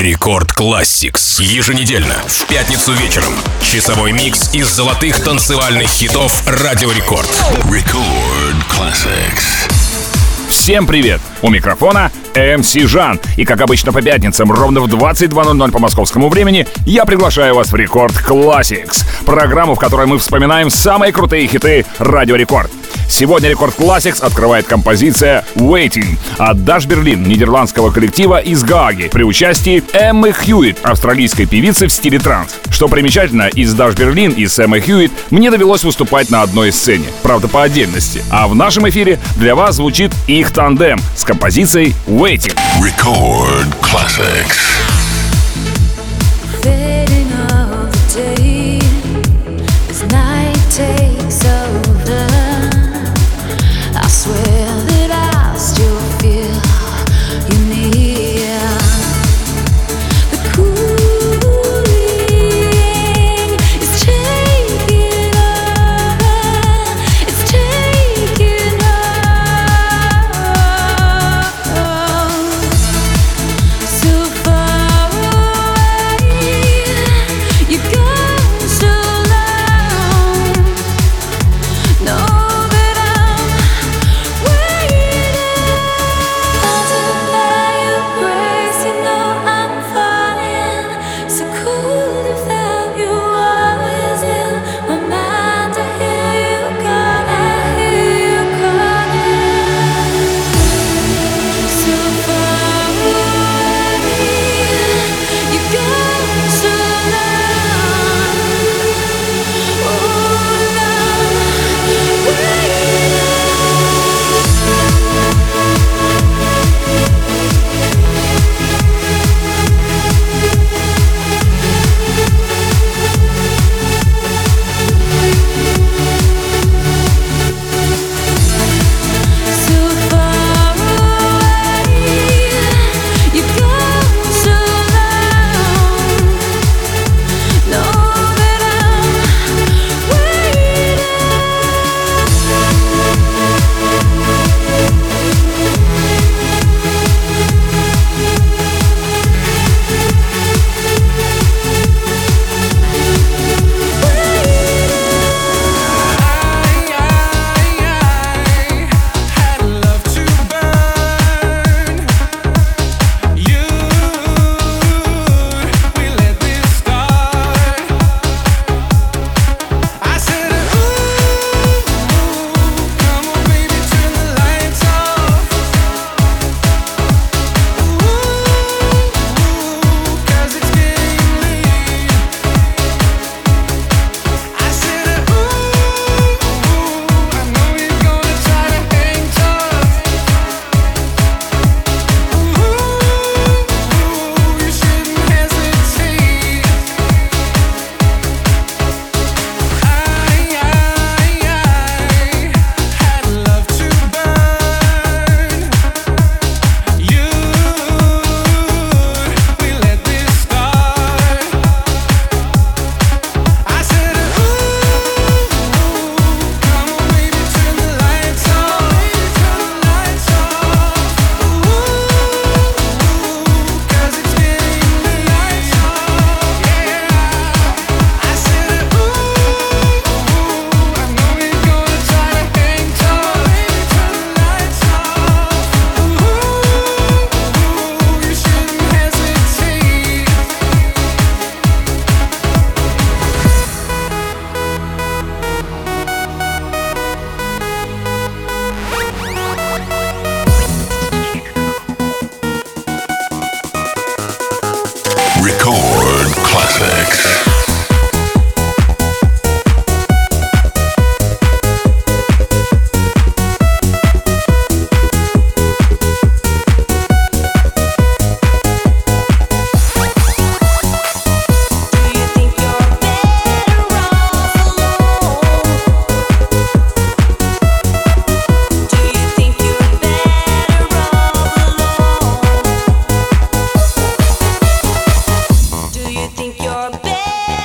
Рекорд Классикс. Еженедельно, в пятницу вечером. Часовой микс из золотых танцевальных хитов Радио Рекорд. Рекорд Классикс. Всем привет! У микрофона MC Жан. И как обычно по пятницам ровно в 22:00 по московскому времени я приглашаю вас в Рекорд Классикс. Программу, в которой мы вспоминаем самые крутые хиты Радио Рекорд. Сегодня Рекорд Classics открывает композиция «Waiting» от Dash Berlin, нидерландского коллектива из Гааги, при участии Эммы Хьюит, австралийской певицы в стиле транс. Что примечательно, и с Dash Berlin, и с Эммой Хьюит мне довелось выступать на одной сцене, правда по отдельности. А в нашем эфире для вас звучит их тандем с композицией «Waiting». Record Classics. Think you're bad.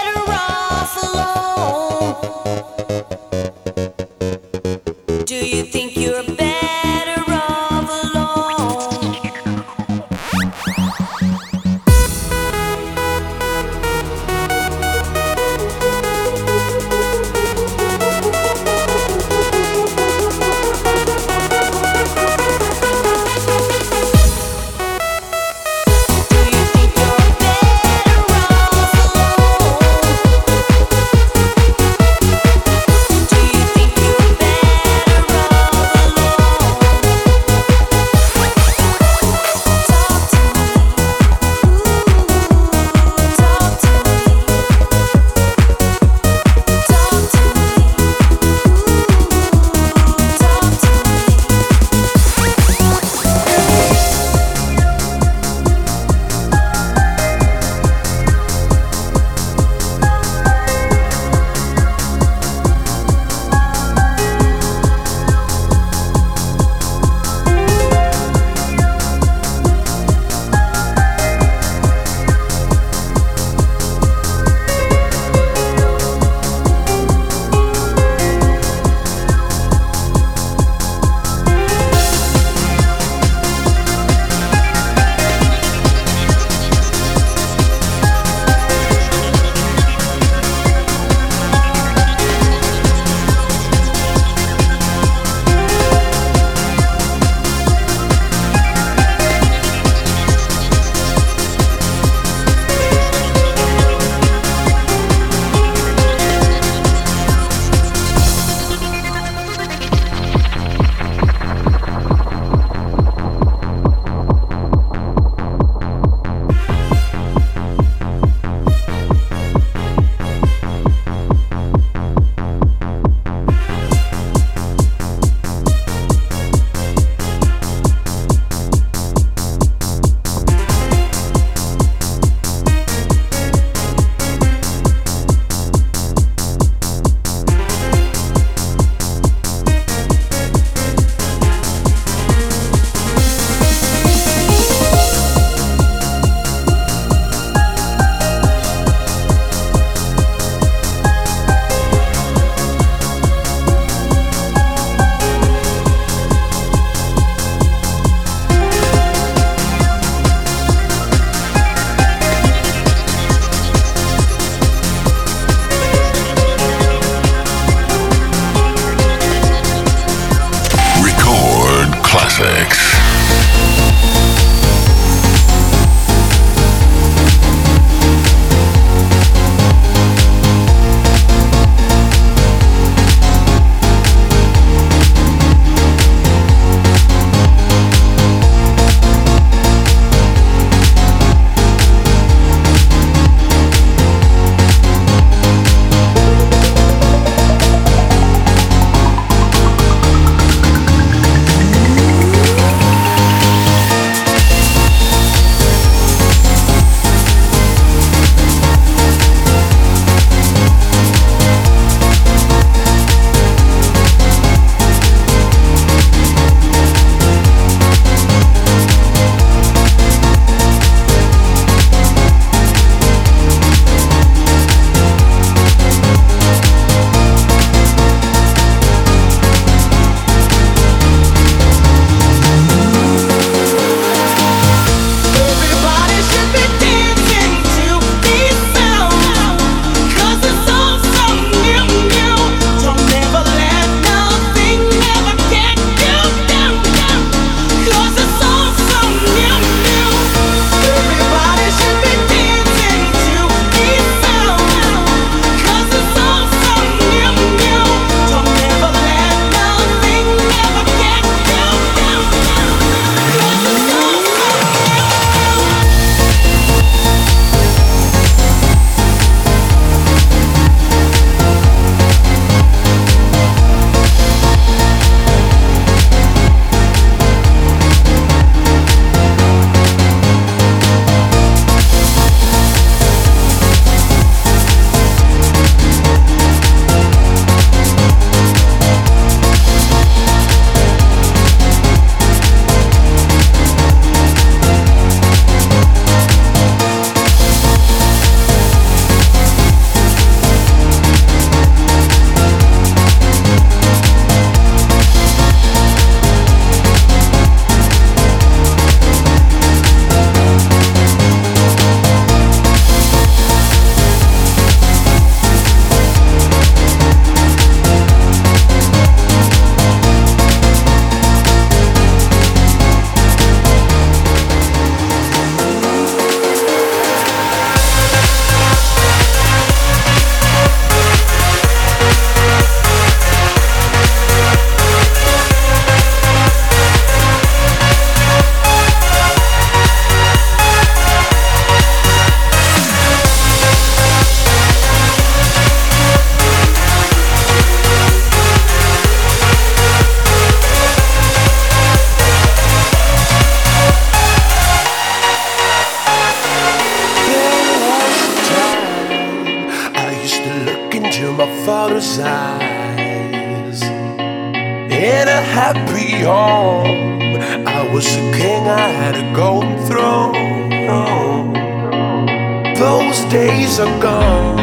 fantasize in a happy home. I was a king, I had a golden throne. Those days are gone,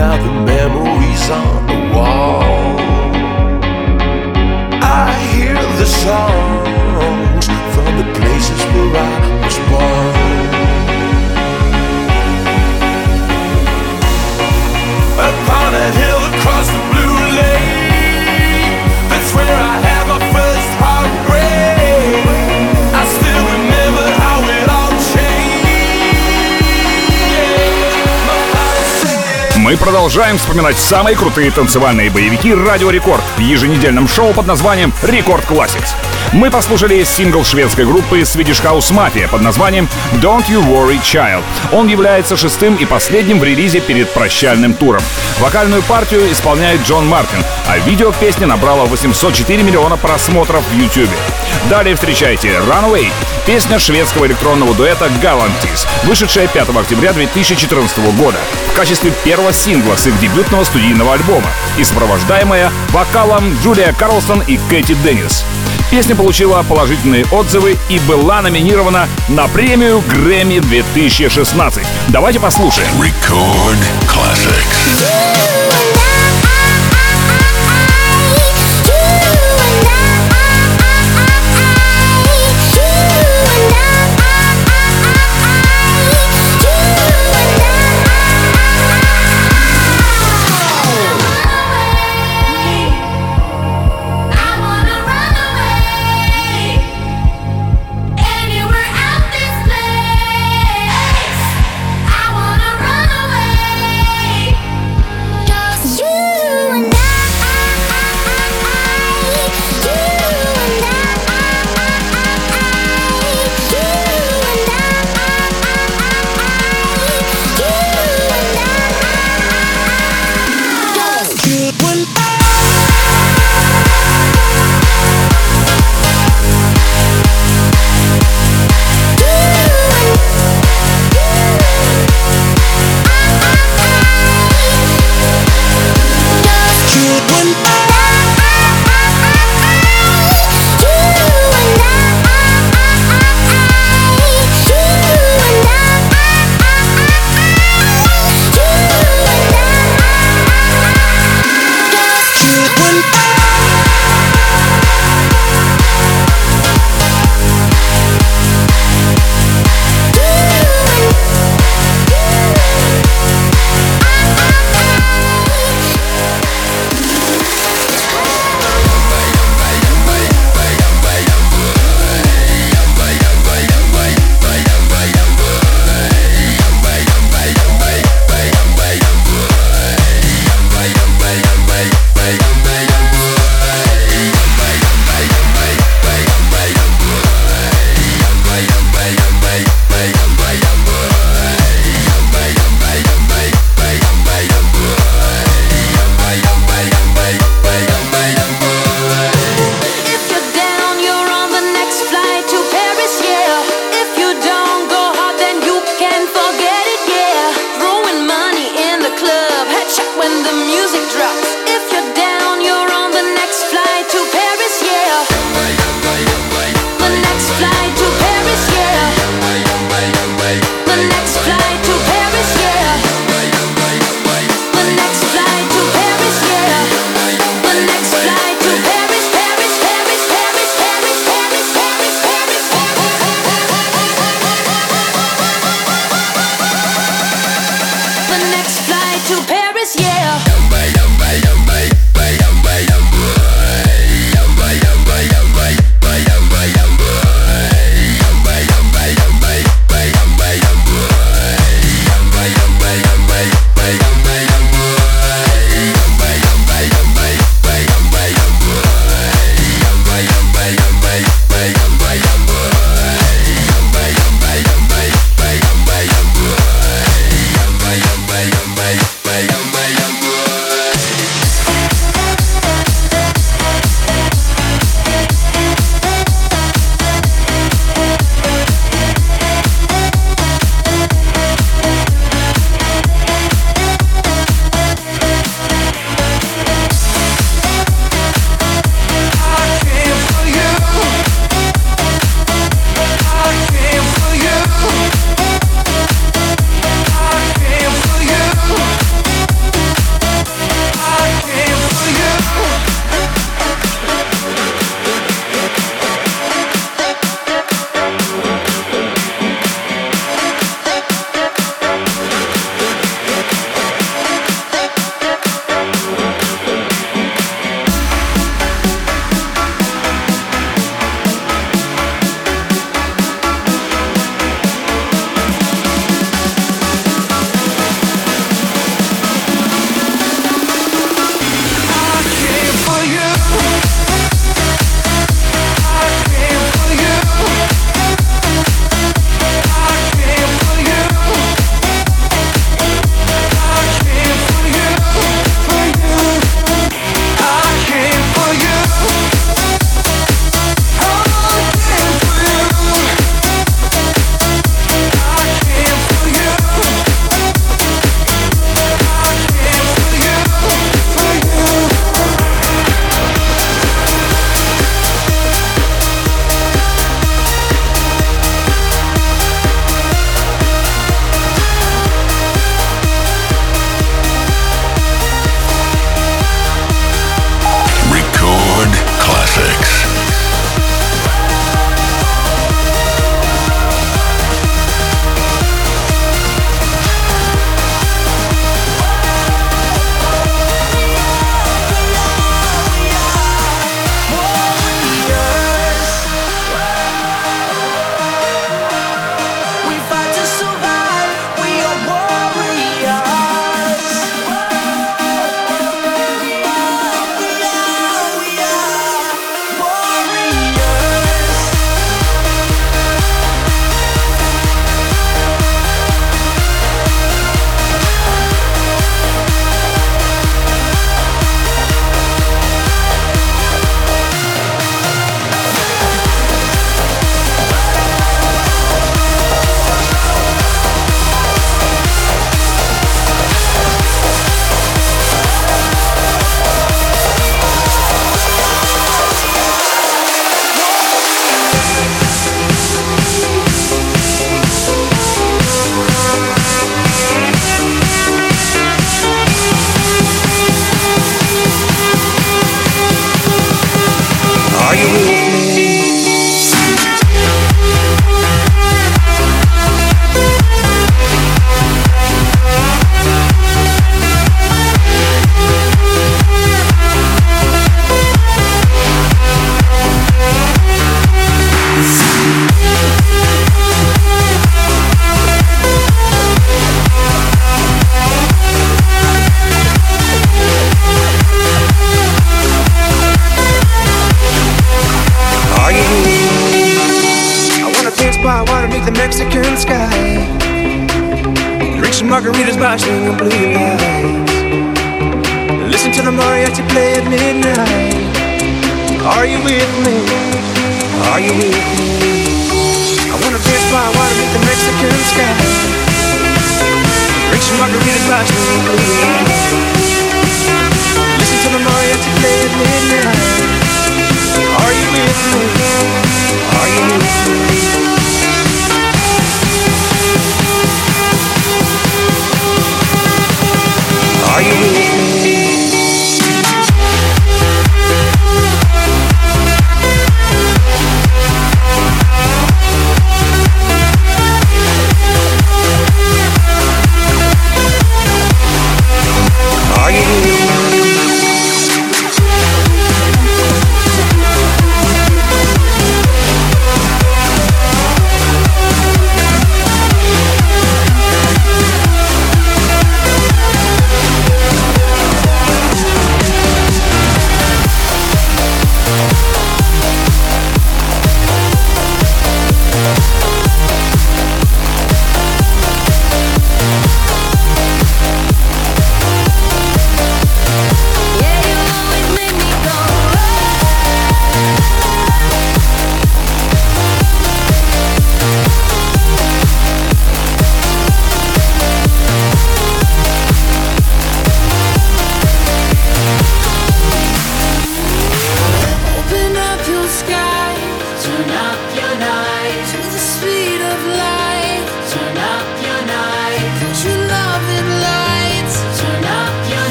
now the memories on the wall. I hear the songs from the places where I was born. Upon a hill across the blue lake, that's where I had my first heartbreak. I still remember how it all changed. Мы продолжаем вспоминать самые крутые танцевальные боевики «Радио Рекорд» в еженедельном шоу под названием «Рекорд Classics». Мы послушали сингл шведской группы Swedish House Mafia под названием «Don't You Worry Child». Он является шестым и последним в релизе перед прощальным туром. Вокальную партию исполняет Джон Мартин, а видео к песне набрало 804 миллиона просмотров в YouTube. Далее встречайте «Runaway» — песня шведского электронного дуэта «Galantis», вышедшая 5 октября 2014 года в качестве первого сингла с их дебютного студийного альбома и сопровождаемая вокалом Джулия Карлсон и Кэти Деннис. Песня получила положительные отзывы и была номинирована на премию Грэмми 2016. Давайте послушаем. Record Classics. margaritas by Sean blue lights. Listen to the mariachi play at midnight. Are you with me? Are you with me? I wanna dance by water with the Mexican sky. Drink some margaritas by Sean blue lights. Listen to the mariachi play at midnight. Are you with me? Are you with me? Are you with me?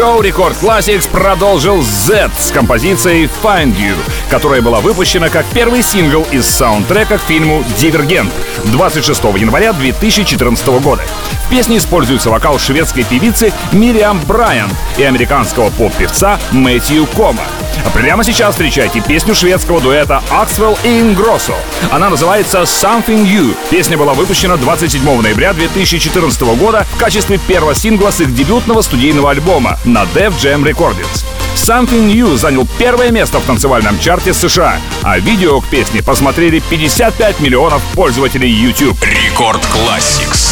Show Record Classics продолжил Z с композицией Find You, которая была выпущена как первый сингл из саундтрека к фильму «Дивергент» 26 января 2014 года. В песне используется вокал шведской певицы Мириам Брайан и американского поп-певца Мэтью Кома. А прямо сейчас встречайте песню шведского дуэта Axwell и Ingrosso. Она называется Something You. Песня была выпущена 27 ноября 2014 года в качестве первого сингла с их дебютного студийного альбома на Def Jam Recordings. Something New занял первое место в танцевальном чарте США, а видео к песне посмотрели 55 миллионов пользователей YouTube. Record Classics.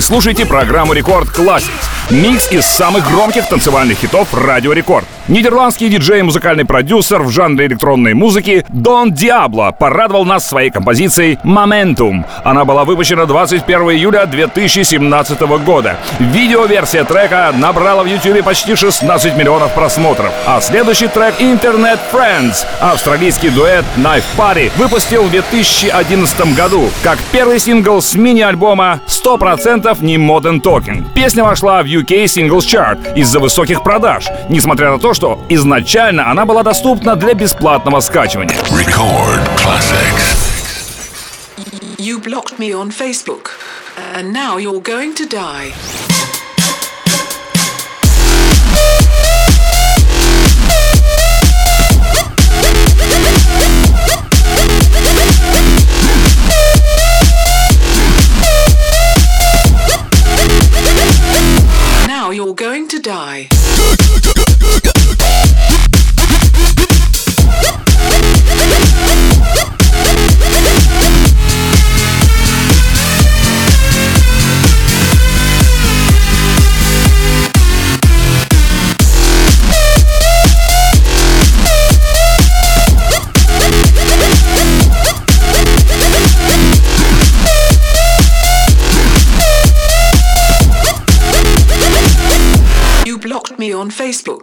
Слушайте программу Рекорд Classics. Микс из самых громких танцевальных хитов Радио Рекорд. Нидерландский диджей и музыкальный продюсер в жанре электронной музыки Дон Диабло порадовал нас своей композицией «Momentum». Она была выпущена 21 июля 2017 года. Видеоверсия трека набрала в YouTube почти 16 миллионов просмотров. А следующий трек «Internet Friends» австралийский дуэт Knife Party выпустил в 2011 году как первый сингл с мини-альбома «100% не Modern Talking». Песня вошла в UK Singles Chart из-за высоких продаж, несмотря на то, что изначально она была доступна для бесплатного скачивания. Record Classics. You blocked me on Facebook, and now you're going to die. Now you're going to die. like me on Facebook.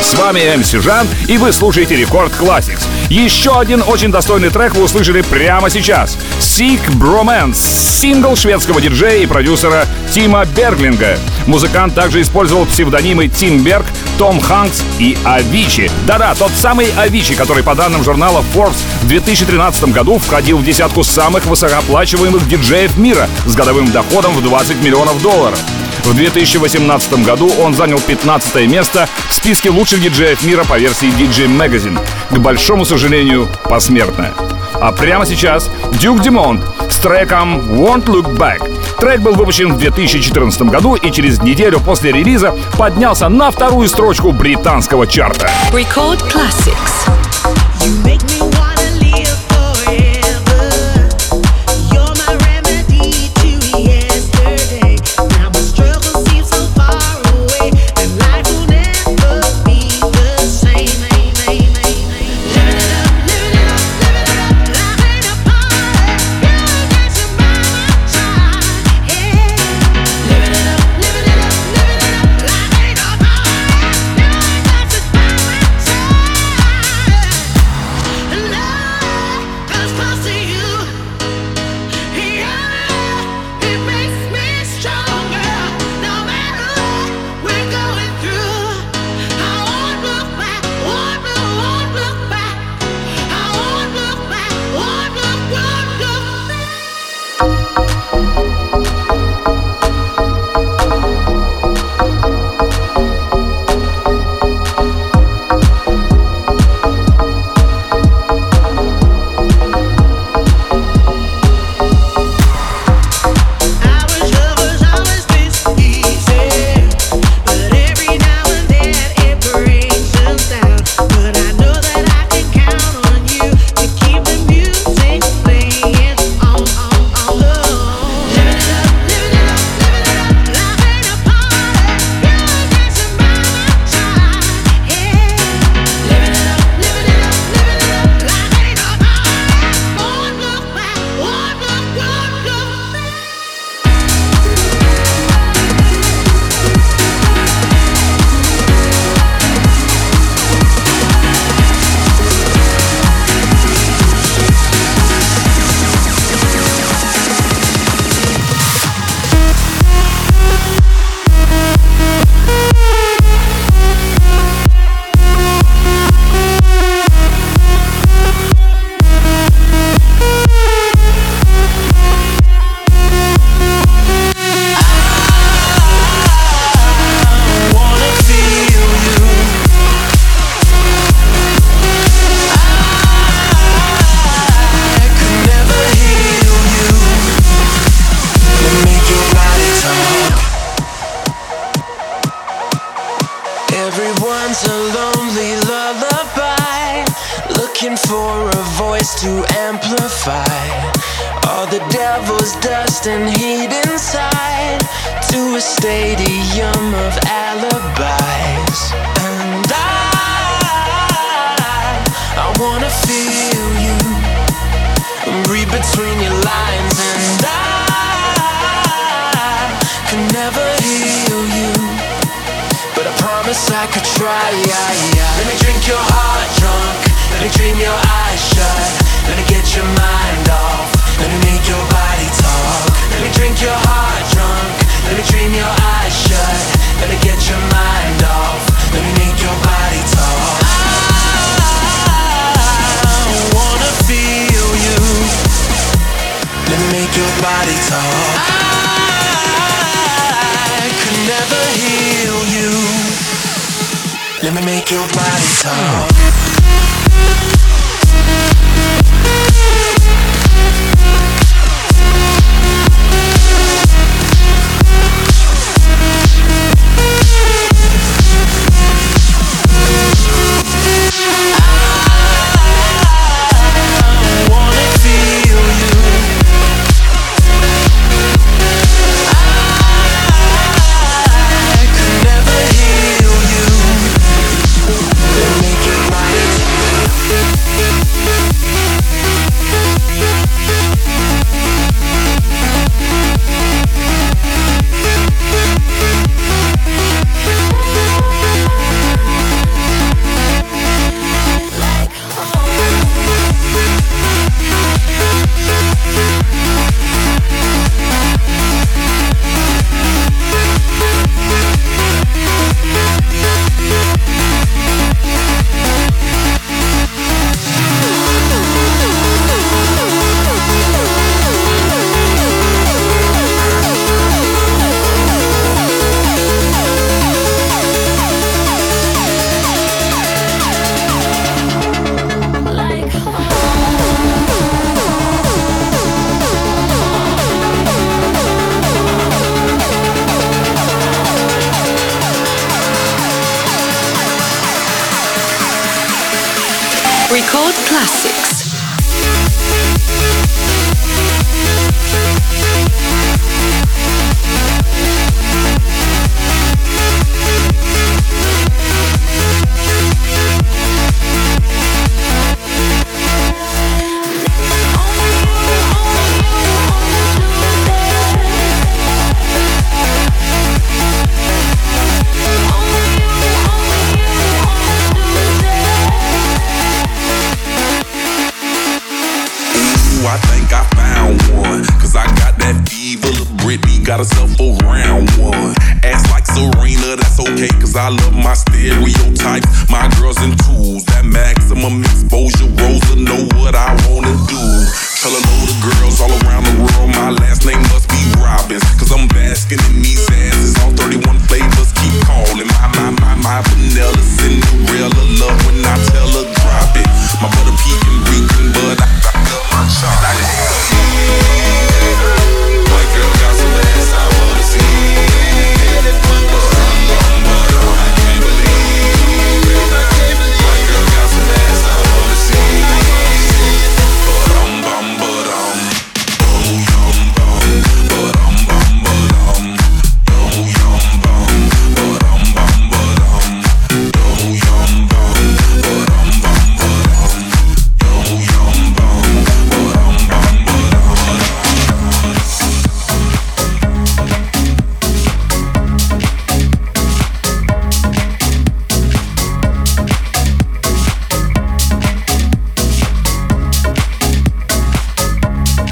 С вами MC Жан, и вы слушаете Record Classics. Еще один очень достойный трек вы услышали прямо сейчас. Sick Bromance, сингл шведского диджея и продюсера Тима Берглинга. Музыкант также использовал псевдонимы Тим Берг, Том Ханкс и Авичи. Да-да, тот самый Авичи, который, по данным журнала Forbes, в 2013 году входил в десятку самых высокооплачиваемых диджеев мира с годовым доходом в $20 миллионов. В 2018 году он занял 15 место в списке лучших диджеев мира по версии DJ Magazine. К большому сожалению, посмертно. А прямо сейчас Duke Dumont с треком «Won't Look Back». Трек был выпущен в 2014 году и через неделю после релиза поднялся на вторую строчку британского чарта. Record Classics. Let me make your body talk. Let me make your body Record Classics. Got herself a round one. Ass like Serena, that's okay, cause I love my stereotypes. My girls in tools, that maximum exposure. Rosa know what I wanna do. Tell a load of girls all around the world, my last name must be Robbins. Cause I'm basking in these asses, all 31 flavors keep calling. My vanilla Cinderella love when I tell her drop it. My butter pecan reeking, but I love my chocolate.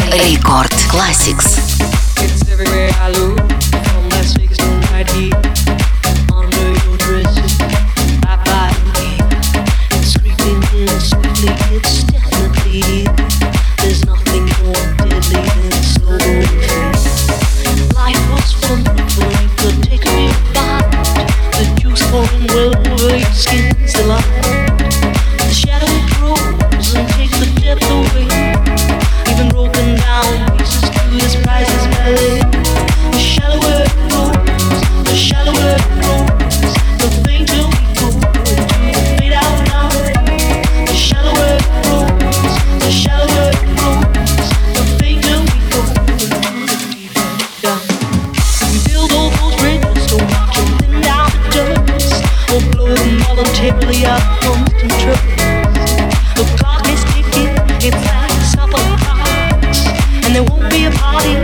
Record Classics. It's everywhere I look, from Las Vegas to Miami, under your dresses, I find me. It's creeping in swiftly, it's definitely here. There's nothing more deadly than slow motion. Life was wonderful, you could take a real bite. The juice pouring well over your skin's the light. The shadow grows and takes the depth away. Even broken down pieces to this priceless melody. The shallower it grows, the shallower it grows, the fainter we go into the fade out now. The shallower it grows, the shallower it grows, the fainter we go into the deeper down. We build all those bridges, don't watch them thin down the dust, or blow them voluntarily out from the trust. The clock is ticking, it's like a supper. And there won't be a party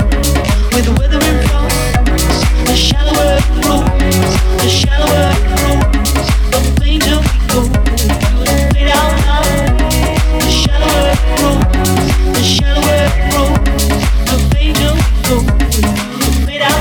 with weather and flowers. The shallower it grows, the shallower it grows, the fainter we go into the fade out line. The shallower it grows, the shallower it grows, the fainter we go into the fade out line.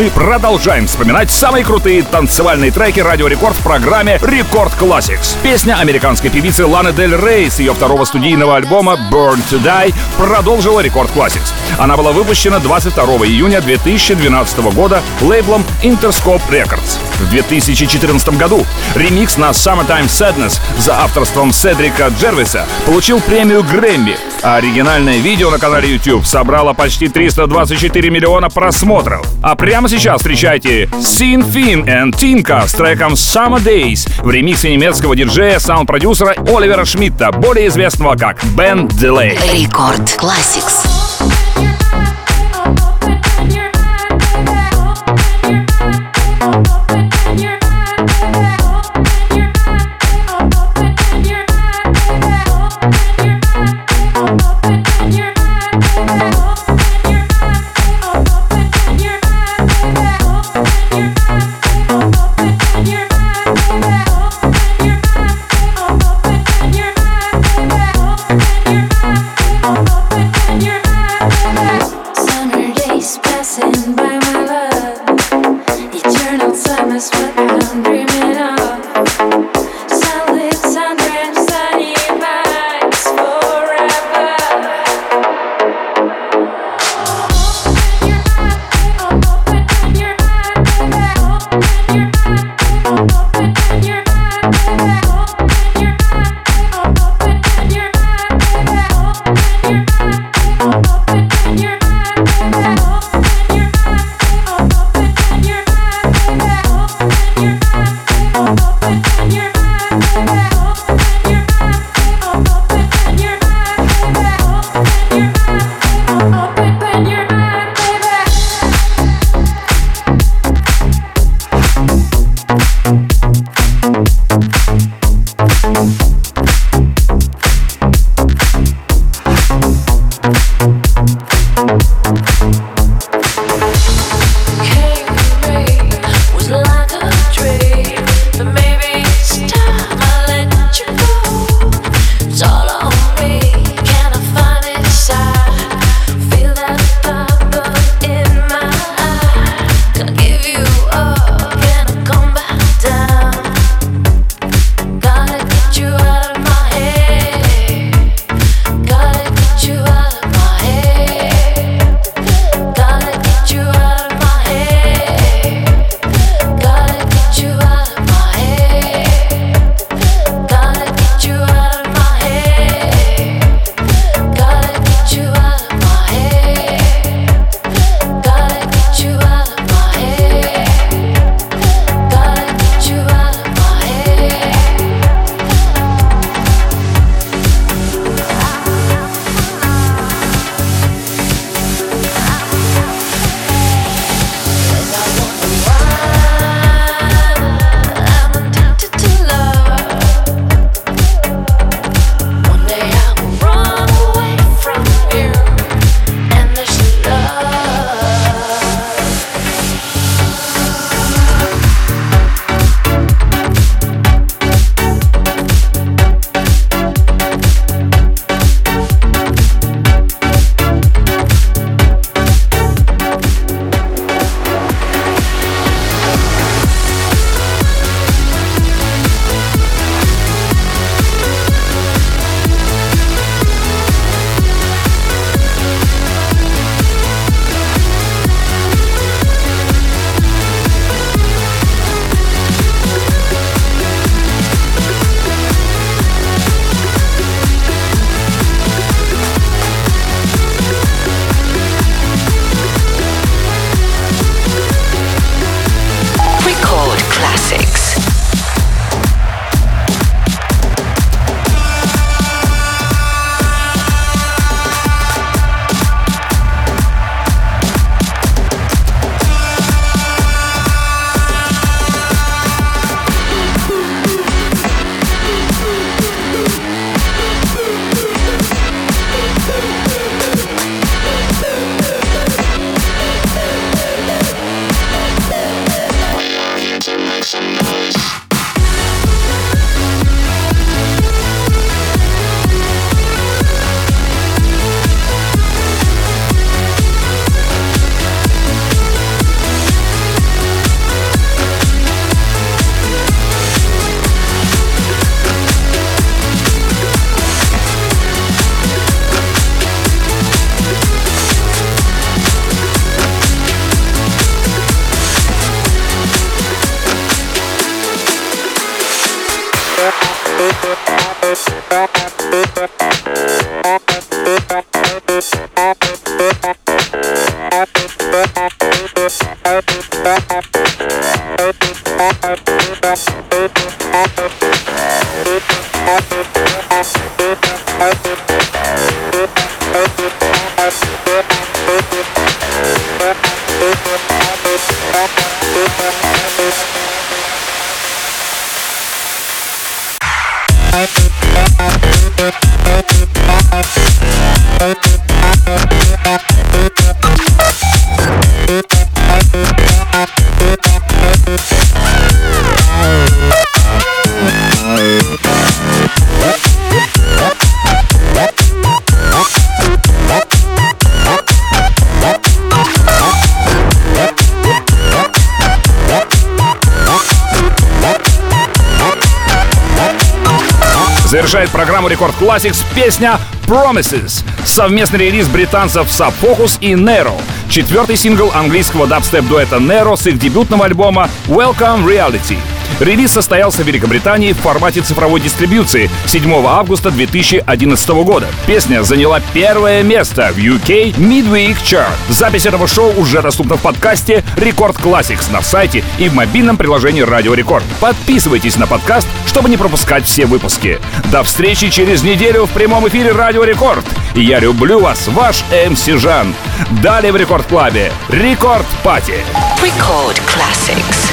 мы продолжаем вспоминать самые крутые танцевальные треки Радио Рекорд в программе Рекорд Classics. Песня американской певицы Ланы Дель Рей с ее второго студийного альбома Born to Die продолжила Рекорд Classics. Она была выпущена 22 июня 2012 года лейблом Interscope Records. В 2014 году ремикс на Summertime Sadness за авторством Седрика Джервиса получил премию Грэмми, а оригинальное видео на канале YouTube собрало почти 324 миллиона просмотров. А прямо сейчас встречайте Sean Finn и Tinka с треком Summer Days в ремиксе немецкого диджея, саунд-продюсера Оливера Шмидта, более известного как Ben Delay. Рекорд Classics. Завершает программу Record Classics песня Promises, совместный релиз британцев Sub Focus и Nero, четвертый сингл английского дабстеп-дуэта Nero с их дебютного альбома Welcome Reality. Релиз состоялся в Великобритании в формате цифровой дистрибьюции 7 августа 2011 года. Песня заняла первое место в UK Midweek Chart. Запись этого шоу уже доступна в подкасте Record Classics на сайте и в мобильном приложении Радио Рекорд. Подписывайтесь на подкаст, чтобы не пропускать все выпуски. До встречи через неделю в прямом эфире Радио Рекорд. И я люблю вас, ваш MC Жан. Далее в Рекорд Клабе Рекорд Пати. Record Classics.